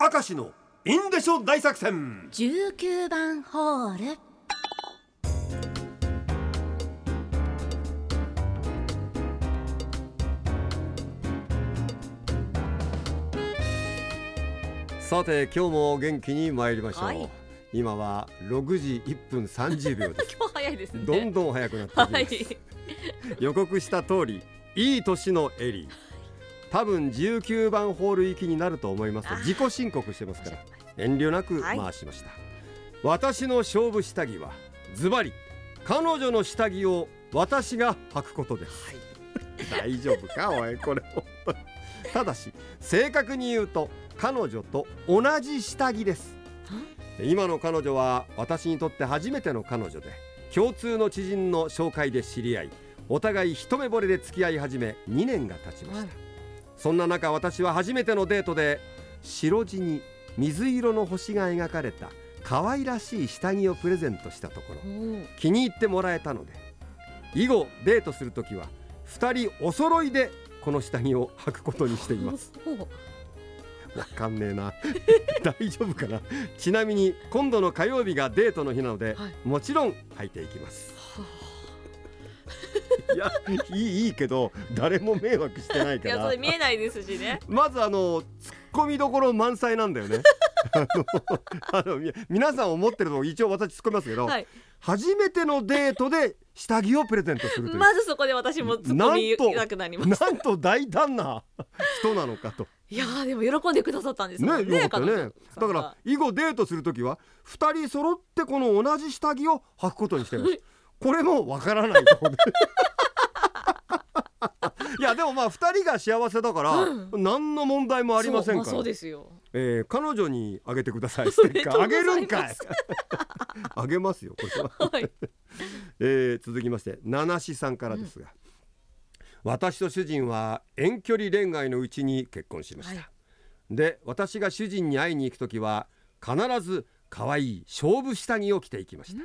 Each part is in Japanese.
明石のインデショ大作戦19番ホール。さて今日も元気に参りましょう、はい、今は6時1分30秒です今日早いですね。どんどん早くなってきます、はい、予告した通りいい年のエリー、多分19番ホール行きになると思います。自己申告してますから遠慮なく回しました、はい、私の勝負下着はズバリ彼女の下着を私が履くことです、はい、大丈夫かおいこれただし正確に言うと彼女と同じ下着です。今の彼女は私にとって初めての彼女で、共通の知人の紹介で知り合い、お互い一目惚れで付き合い始め2年が経ちました、はい、そんな中私は初めてのデートで白地に水色の星が描かれた可愛らしい下着をプレゼントしたところ気に入ってもらえたので、以後デートするときは2人お揃いでこの下着を履くことにしていますわかんねえな大丈夫かなちなみに今度の火曜日がデートの日なので、はい、もちろん履いていきますいやいいけど誰も迷惑してないからいやそれ見えないですしねまずツッコミどころ満載なんだよね皆さん思ってるの一応私突っ込みますけど、はい、初めてのデートで下着をプレゼントするというまずそこで私も突っ込みなくなりました。なんと大胆な人なのかといやでも喜んでくださったんですもん ね、 よかったね。だから以後デートするときは2人揃ってこの同じ下着を履くことにしてますこれもわからないところでいやでもまあ2人が幸せだから何の問題もありませんから、そうですよ、彼女にあげてくださいステッカーあげるんかいあげますよこれは、はい、続きまして七志さんからですが、私と主人は遠距離恋愛のうちに結婚しました、はい、で私が主人に会いに行くときは必ず可愛い勝負下着を着ていきました、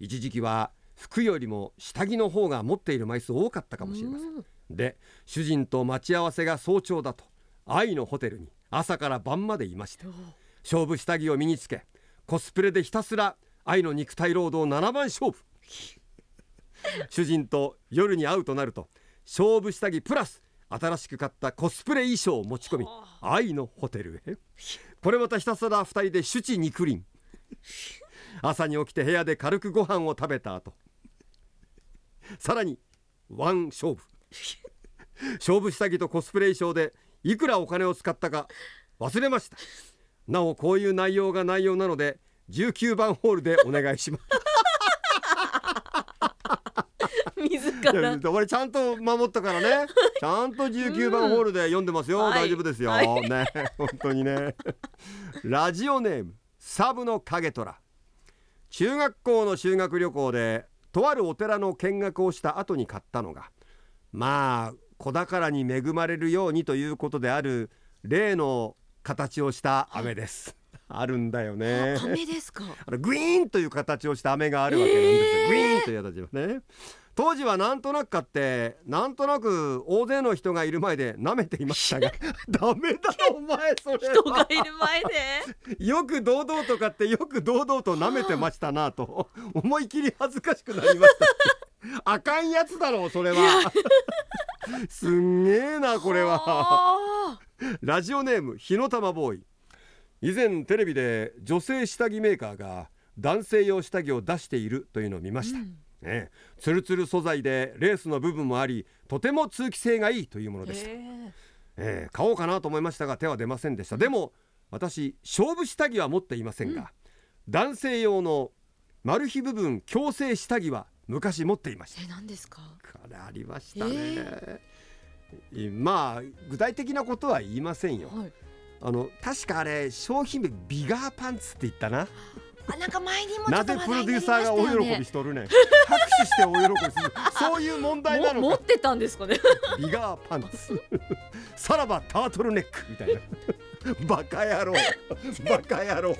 一時期は服よりも下着の方が持っている枚数多かったかもしれません。で主人と待ち合わせが早朝だと愛のホテルに朝から晩までいました。勝負下着を身につけコスプレでひたすら愛の肉体労働7番勝負主人と夜に会うとなると勝負下着プラス新しく買ったコスプレ衣装を持ち込み愛のホテルへ。これまたひたすら2人で酒池肉林朝に起きて部屋で軽くご飯を食べた後さらにワン勝負勝負下着とコスプレ衣装でいくらお金を使ったか忘れました。なおこういう内容が内容なので19番ホールでお願いします自ら俺ちゃんと守ったからねちゃんと19番ホールで読んでますよ、大丈夫ですよ、はい、ね本当にねラジオネームサブの影虎。中学校の修学旅行でとあるお寺の見学をした後に買ったのが、まあ子宝に恵まれるようにということである例の形をした飴です、はい、あるんだよね。飴ですか。グイーンという形をした飴があるわけなんですよ、グイーンという形はね。当時はなんとなく買ってなんとなく大勢の人がいる前で舐めていましたがダメだお前それ人がいる前でよく堂々と買ってよく堂々と舐めてましたなと思い切り恥ずかしくなりましたあかんやつだろうそれはすんげえなこれはラジオネーム火の玉ボーイ。以前テレビで女性下着メーカーが男性用下着を出しているというのを見ました、ね、ツルツル素材でレースの部分もありとても通気性がいいというものでした、買おうかなと思いましたが手は出ませんでした、でも私勝負下着は持っていませんが、男性用のマル秘部分矯正下着は昔持っていました。何ですかこれありましたね、まあ具体的なことは言いませんよ、はい、確かあれ商品名ビガーパンツって言ったななんか前にもちょっと話題になりましたよね。なぜプロデューサーがお喜びしとるね拍手してお喜びするそういう問題なのか持ってたんですかねビガーパンツさらばタートルネックみたいなバカ野郎バカ野郎